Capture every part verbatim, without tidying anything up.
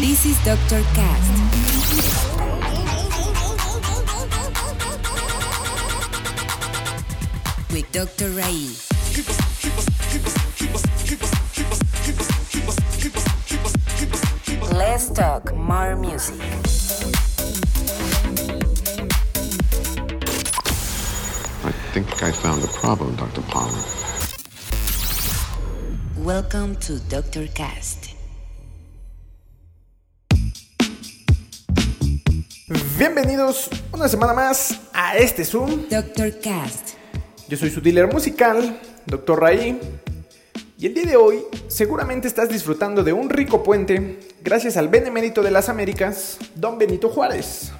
This is Doctor Cast. With Doctor Ray. Let's talk more music. I think I found the problem, Doctor Palmer. Welcome to Doctor Cast. Bienvenidos una semana más a este Zoom. Doctor Cast. Yo soy su dealer musical, Doctor Ray, y el día de hoy seguramente estás disfrutando de un rico puente gracias al benemérito de las Américas, Don Benito Juárez.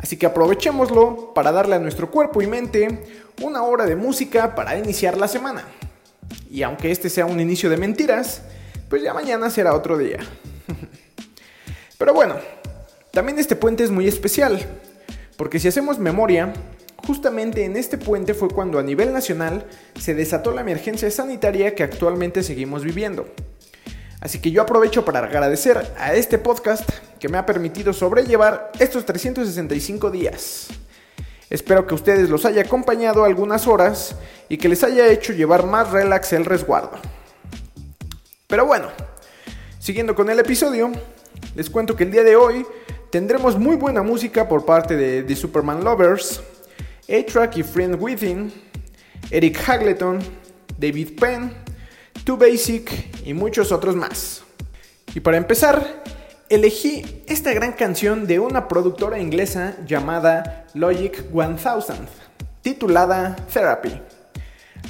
Así que aprovechémoslo para darle a nuestro cuerpo y mente una hora de música para iniciar la semana. Y aunque este sea un inicio de mentiras, pues ya mañana será otro día. Pero bueno, también este puente es muy especial, porque si hacemos memoria, justamente en este puente fue cuando a nivel nacional se desató la emergencia sanitaria que actualmente seguimos viviendo. Así que yo aprovecho para agradecer a este podcast que me ha permitido sobrellevar estos trescientos sesenta y cinco días. Espero que ustedes los haya acompañado algunas horas y que les haya hecho llevar más relax el resguardo. Pero bueno, siguiendo con el episodio, les cuento que el día de hoy tendremos muy buena música por parte de The Superman Lovers, A-Trak y Friend Within, Eric Hagleton, David Penn, Too Basic y muchos otros más. Y para empezar, elegí esta gran canción de una productora inglesa llamada Logic mil, titulada Therapy,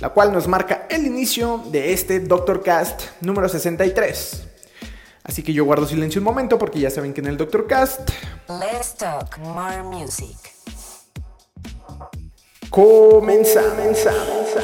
la cual nos marca el inicio de este Doctor Cast número sesenta y tres. Así que yo guardo silencio un momento porque ya saben que en el Doctor Cast... Let's talk more music. Comienza, comienza, comienza.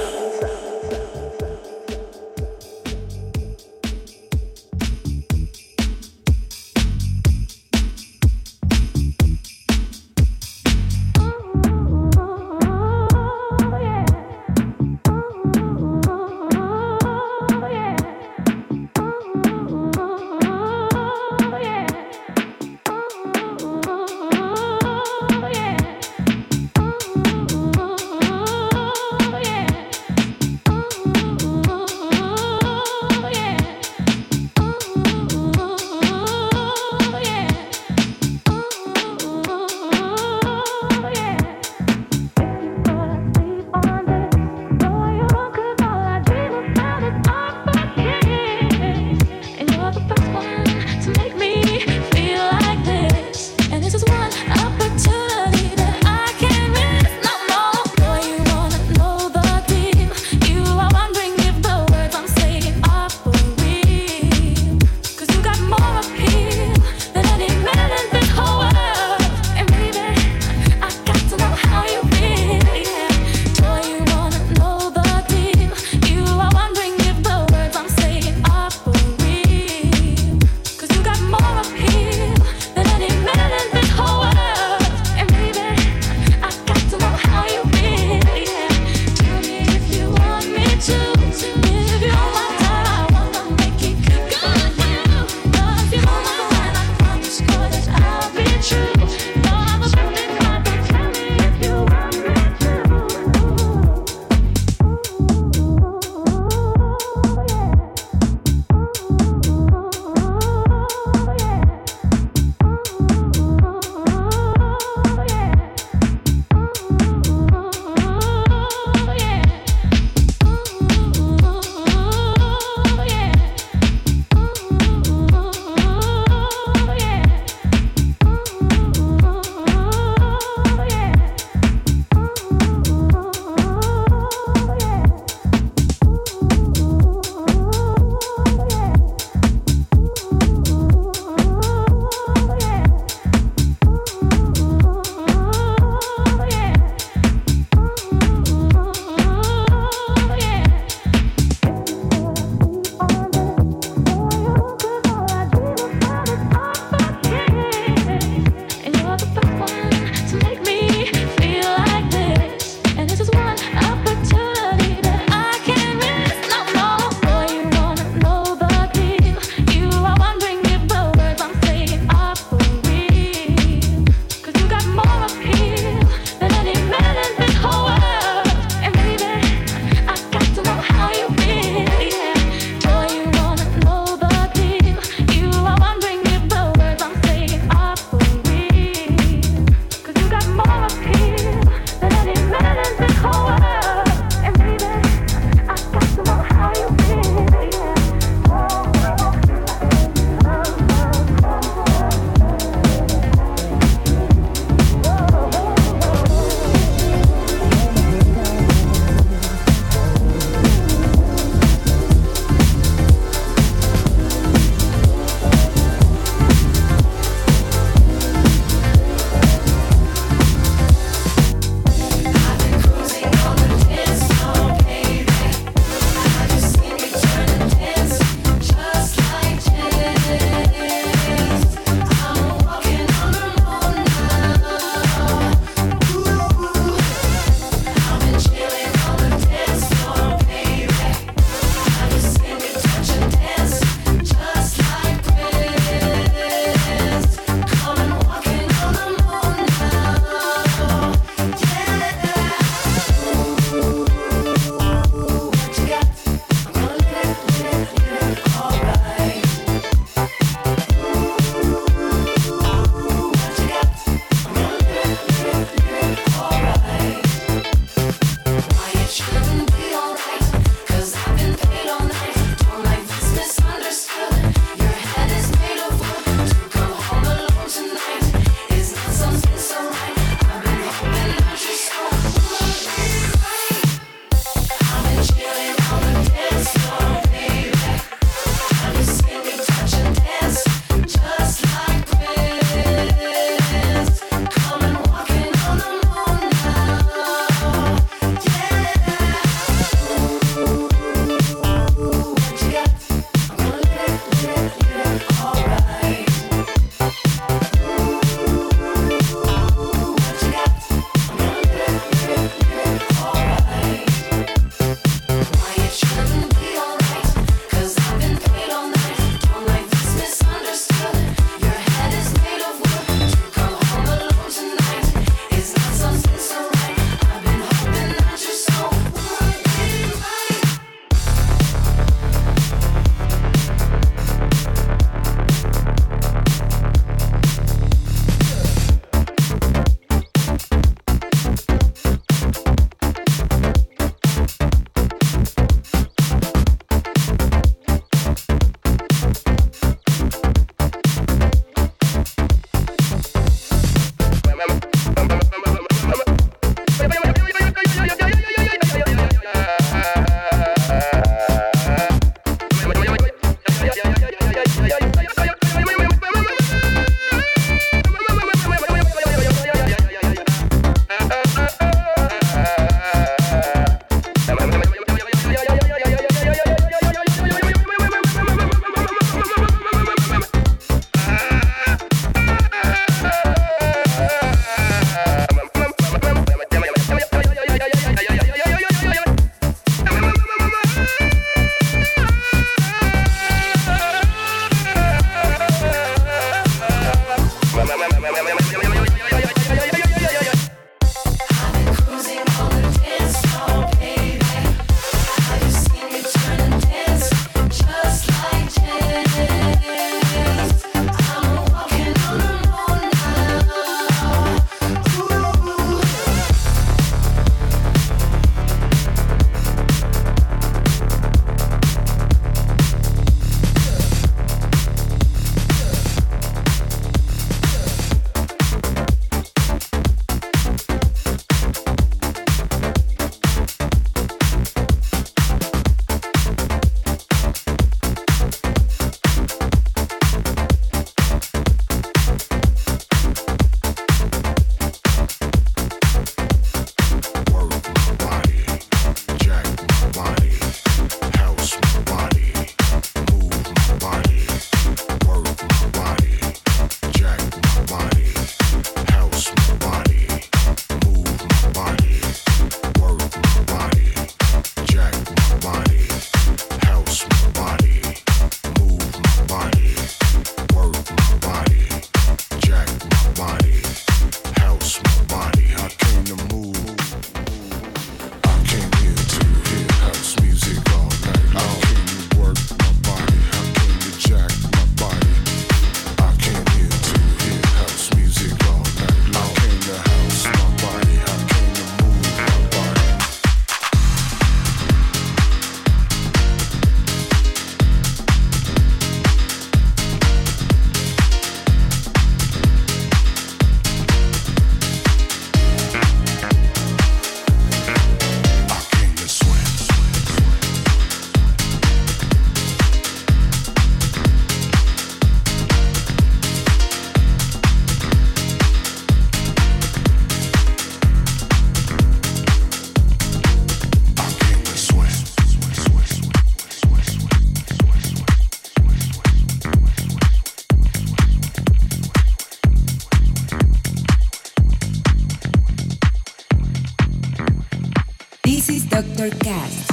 Doctor Cast.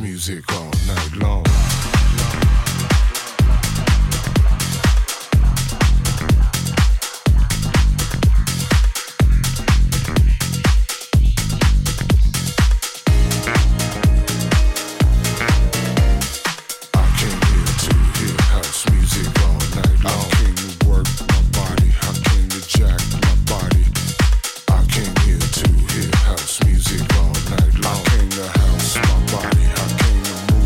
Music all night long. I came to house my body, I came to move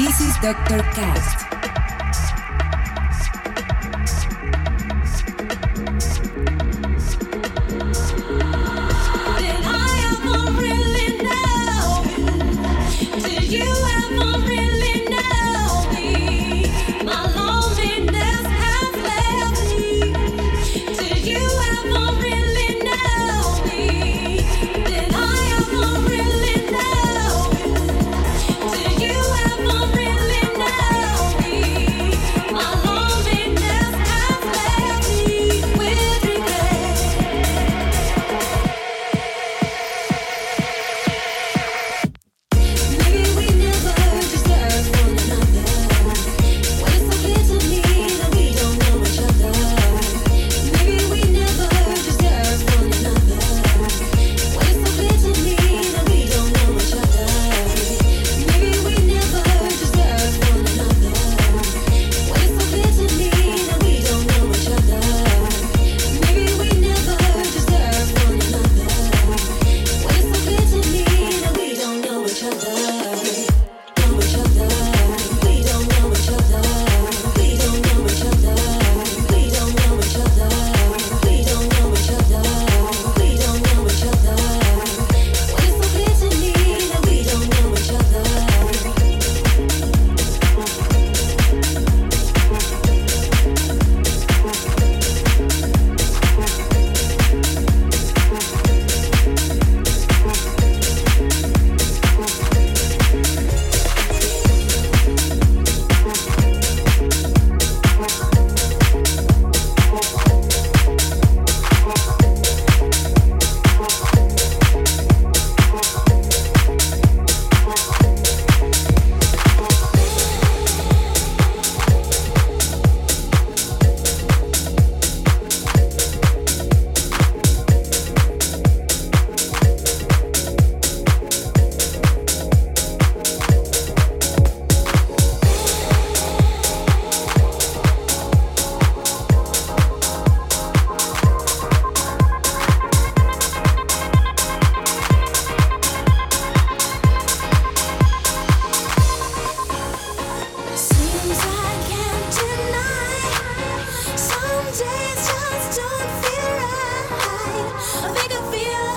This is Doctor Cast. I think I feel,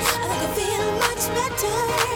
I think I feel much better.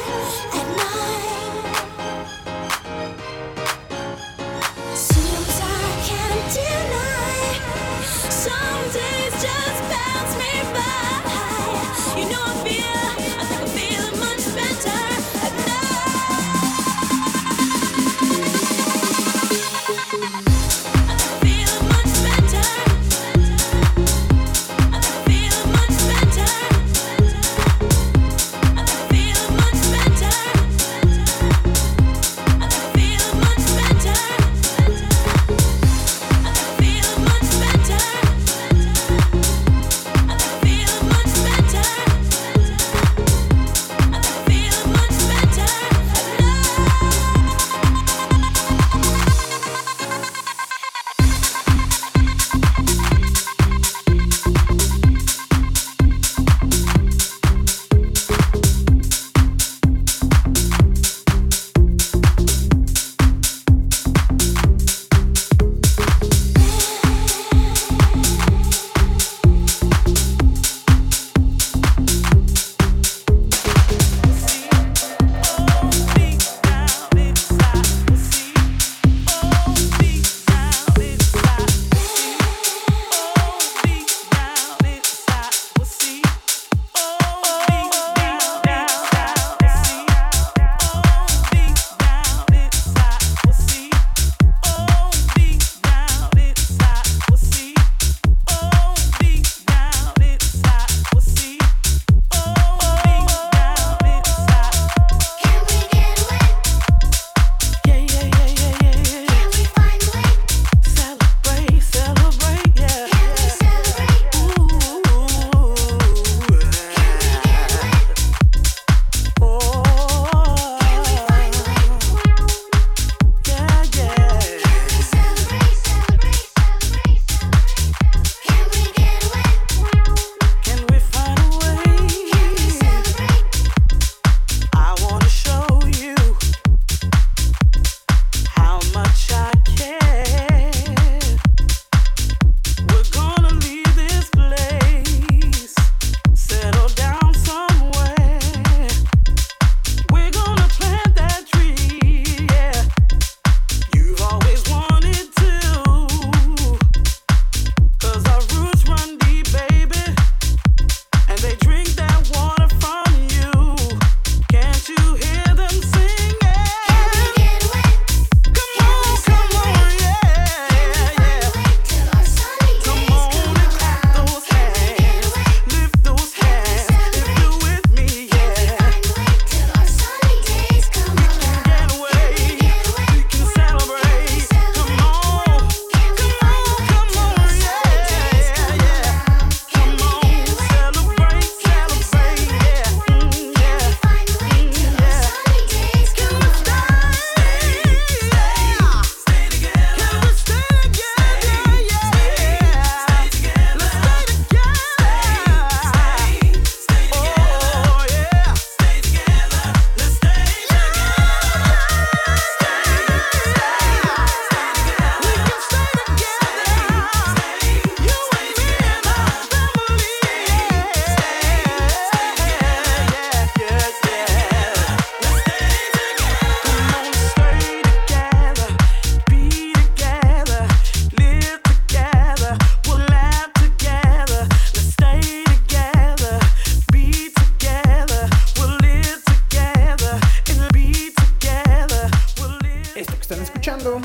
escuchando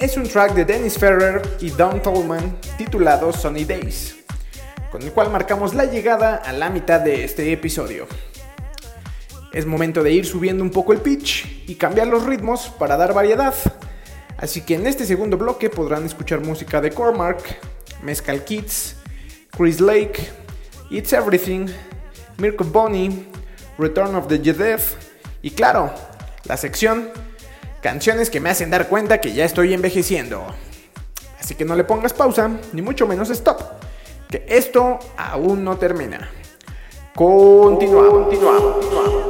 es un track de Dennis Ferrer y Don Tolman titulado Sunny Days, con el cual marcamos la llegada a la mitad de este episodio. Es momento de ir subiendo un poco el pitch y cambiar los ritmos para dar variedad, así que en este segundo bloque podrán escuchar música de Cormac, Mezcal Kids, Chris Lake, It's Everything, Mirko Boni, Return of the Jedef y claro, la sección Canciones que me hacen dar cuenta que ya estoy envejeciendo. Así que no le pongas pausa, ni mucho menos stop, que esto aún no termina. Continuamos, continuamos, continuamos.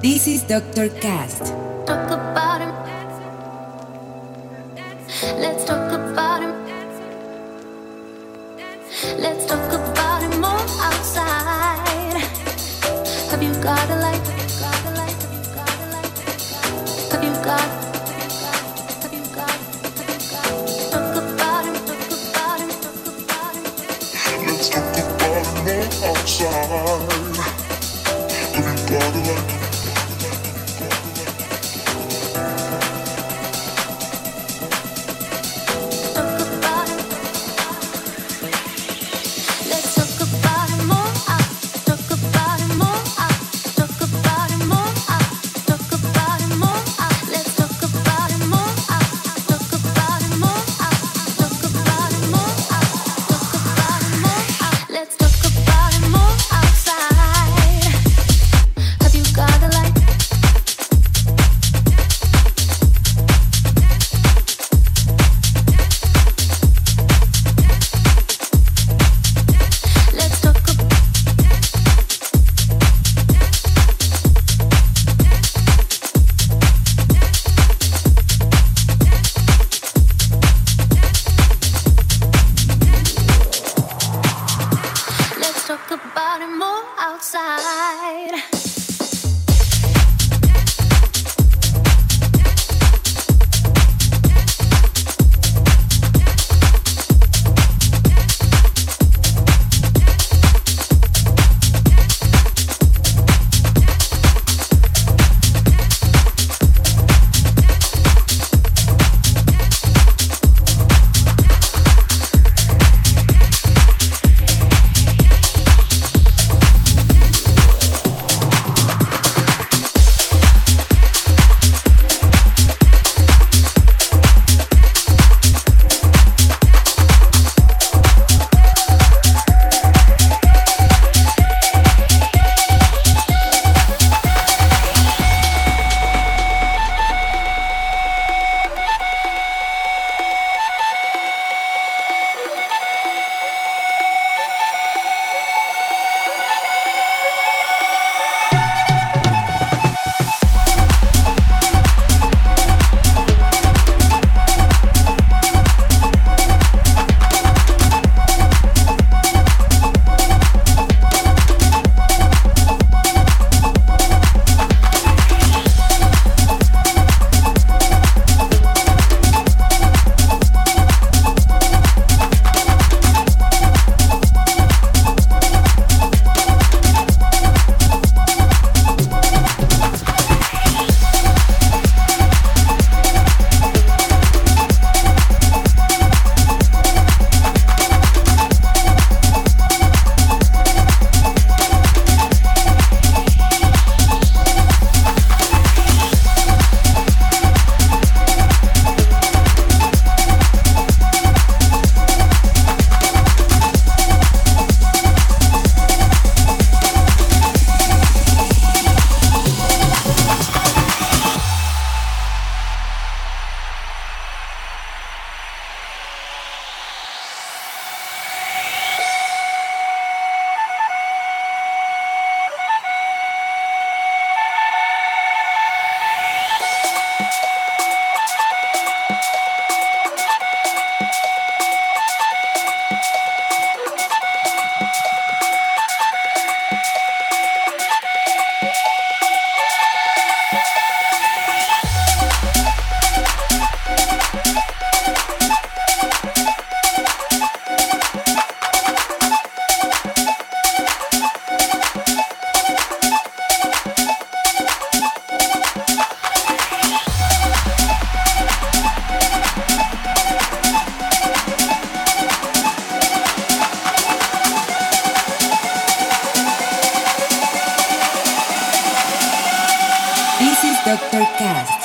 This is Doctor Cast. Talk about him. Let's talk about him. Let's talk about him more outside. Have you got a light? Have you got? Have you got? Talk about him. Talk about him. Talk about him. Let's talk about him more outside. Have you got a light? Doctor Cast.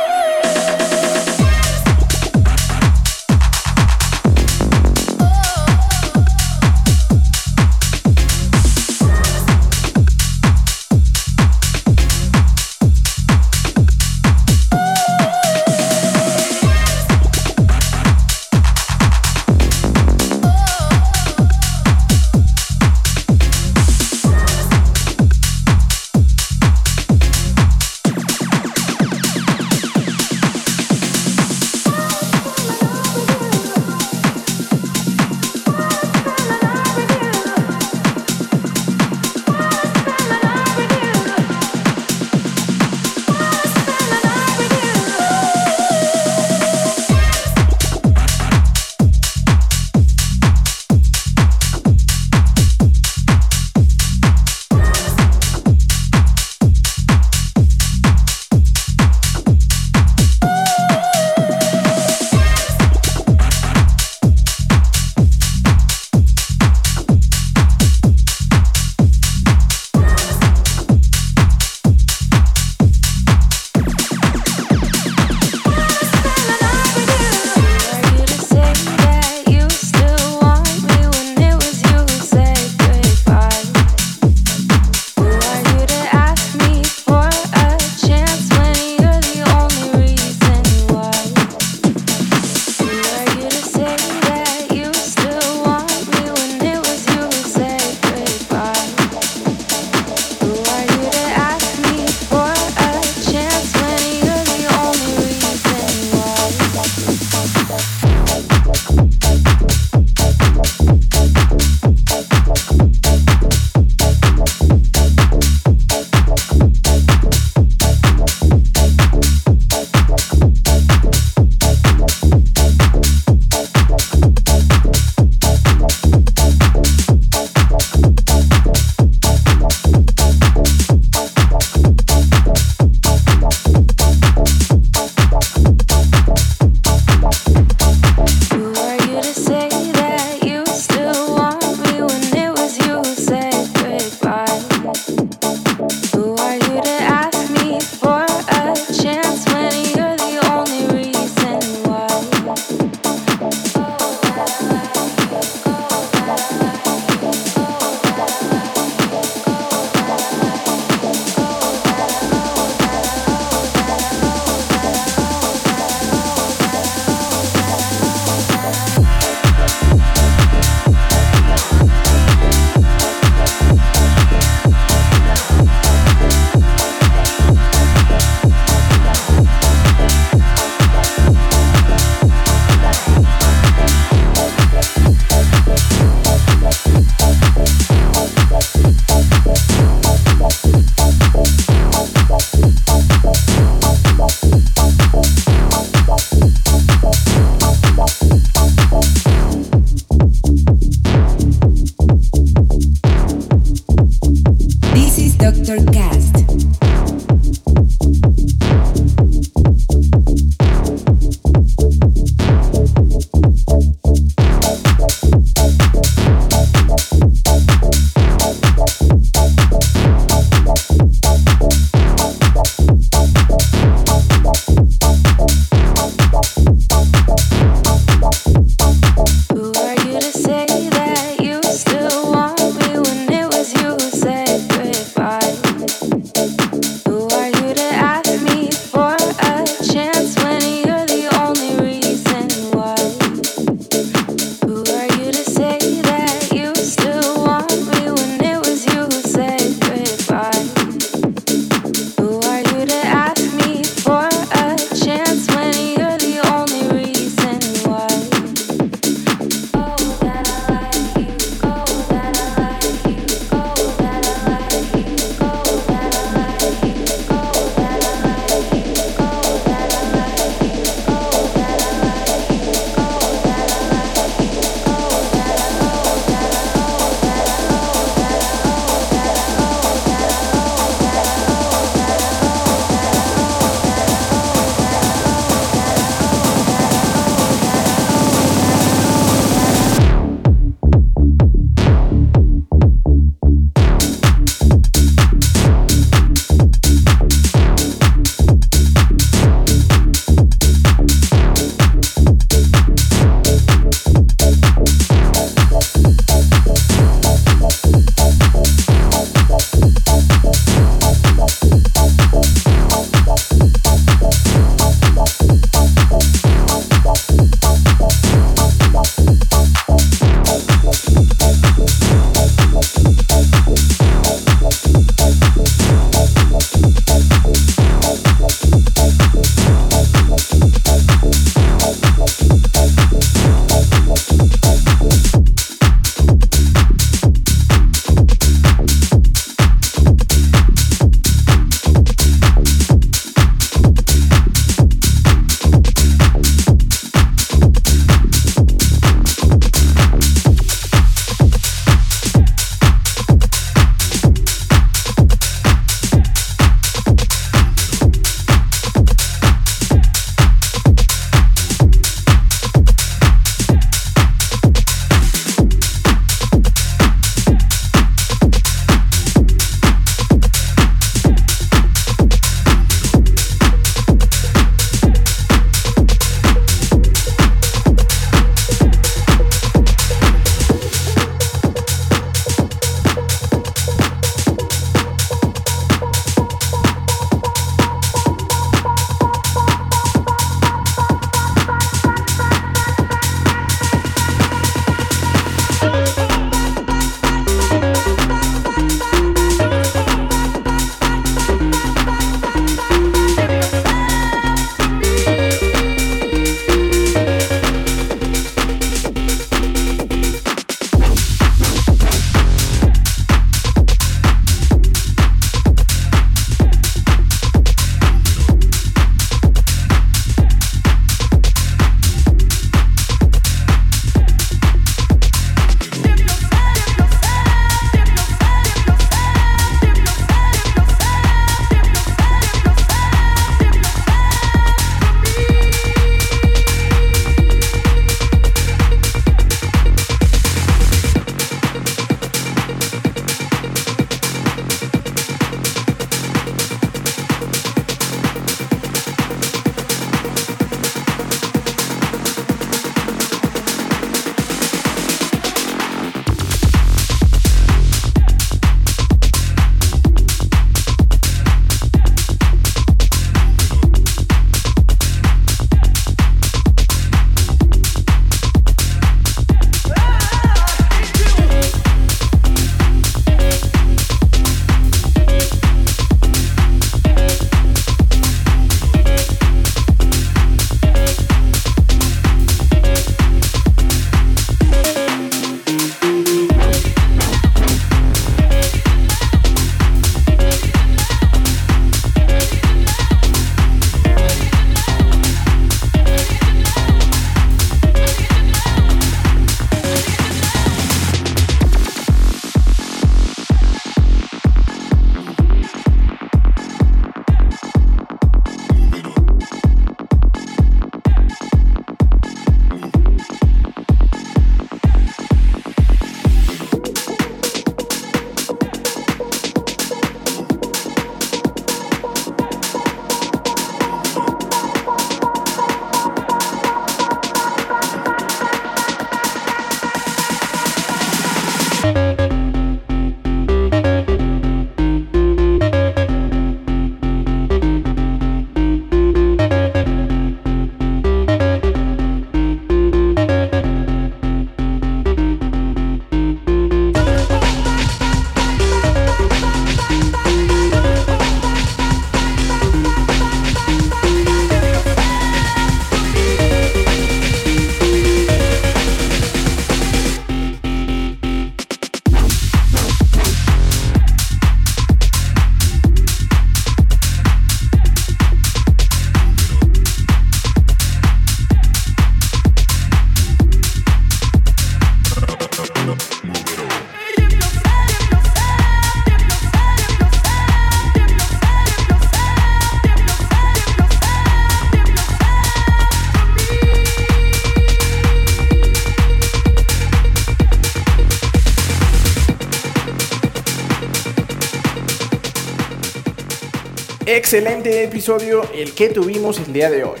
Excelente episodio el que tuvimos el día de hoy.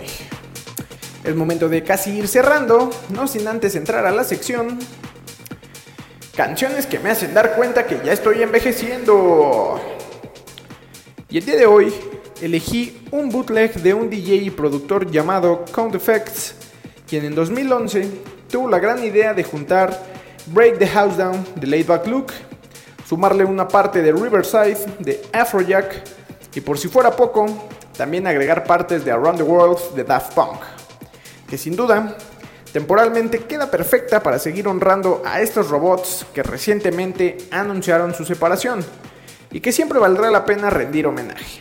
Es momento de casi ir cerrando, no sin antes entrar a la sección canciones que me hacen dar cuenta que ya estoy envejeciendo. Y el día de hoy elegí un bootleg de un D J y productor llamado Count Effects, quien en dos mil once tuvo la gran idea de juntar Break the House Down de Laidback Luke, sumarle una parte de Riverside de Afrojack y, por si fuera poco, también agregar partes de Around the World de Daft Punk, que sin duda temporalmente queda perfecta para seguir honrando a estos robots que recientemente anunciaron su separación y que siempre valdrá la pena rendir homenaje.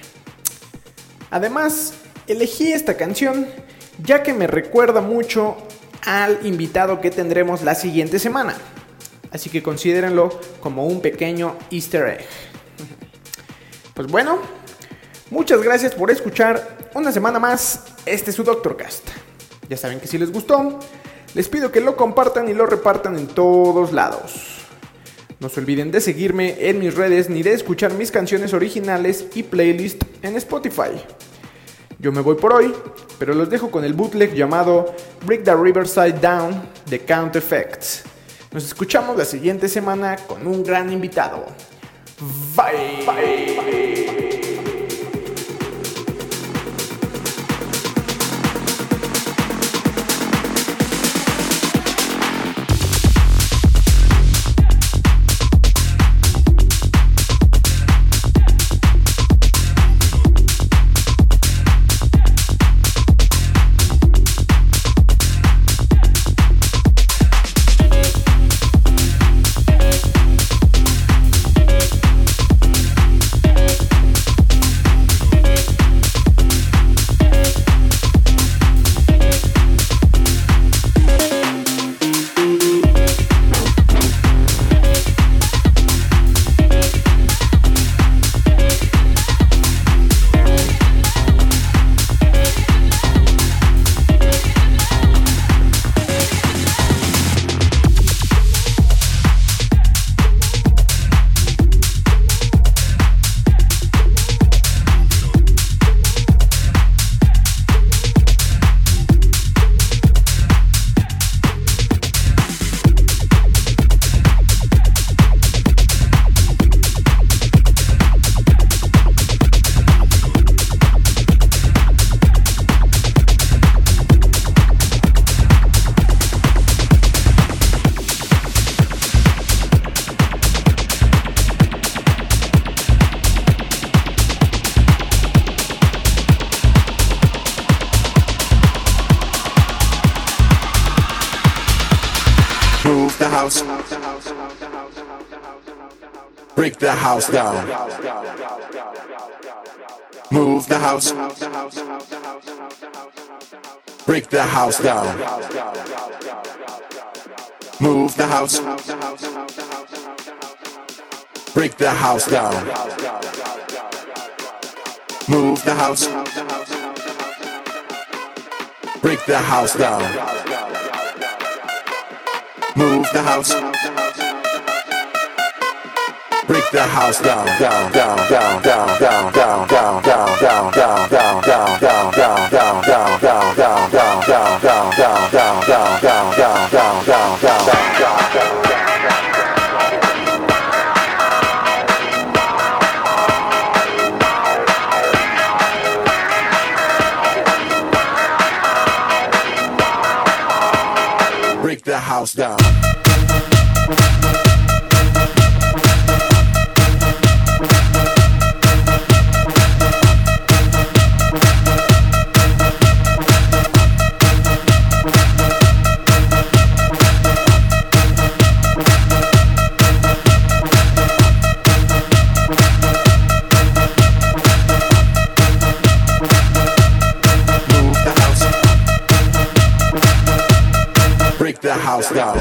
Además, elegí esta canción ya que me recuerda mucho al invitado que tendremos la siguiente semana, así que considérenlo como un pequeño easter egg. Pues bueno, muchas gracias por escuchar una semana más este es su Doctor Cast. Ya saben que si les gustó, les pido que lo compartan y lo repartan en todos lados. No se olviden de seguirme en mis redes ni de escuchar mis canciones originales y playlist en Spotify. Yo me voy por hoy, pero los dejo con el bootleg llamado Break the Riverside Down de Count Effects. Nos escuchamos la siguiente semana con un gran invitado. Bye. Bye. Bye. Break the house down. Move the house. Break the house down. Move the house. Break the house down. Move the house. Break the house down. Move the house. Break the house down, down, down, down, down, down, down, down, down, down, down, down, down, down, down, down, down, down, down, down, down, down, down, down, down, down, down, down, down, down, down. Break the house down. The house down.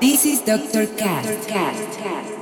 This is Doctor Cast.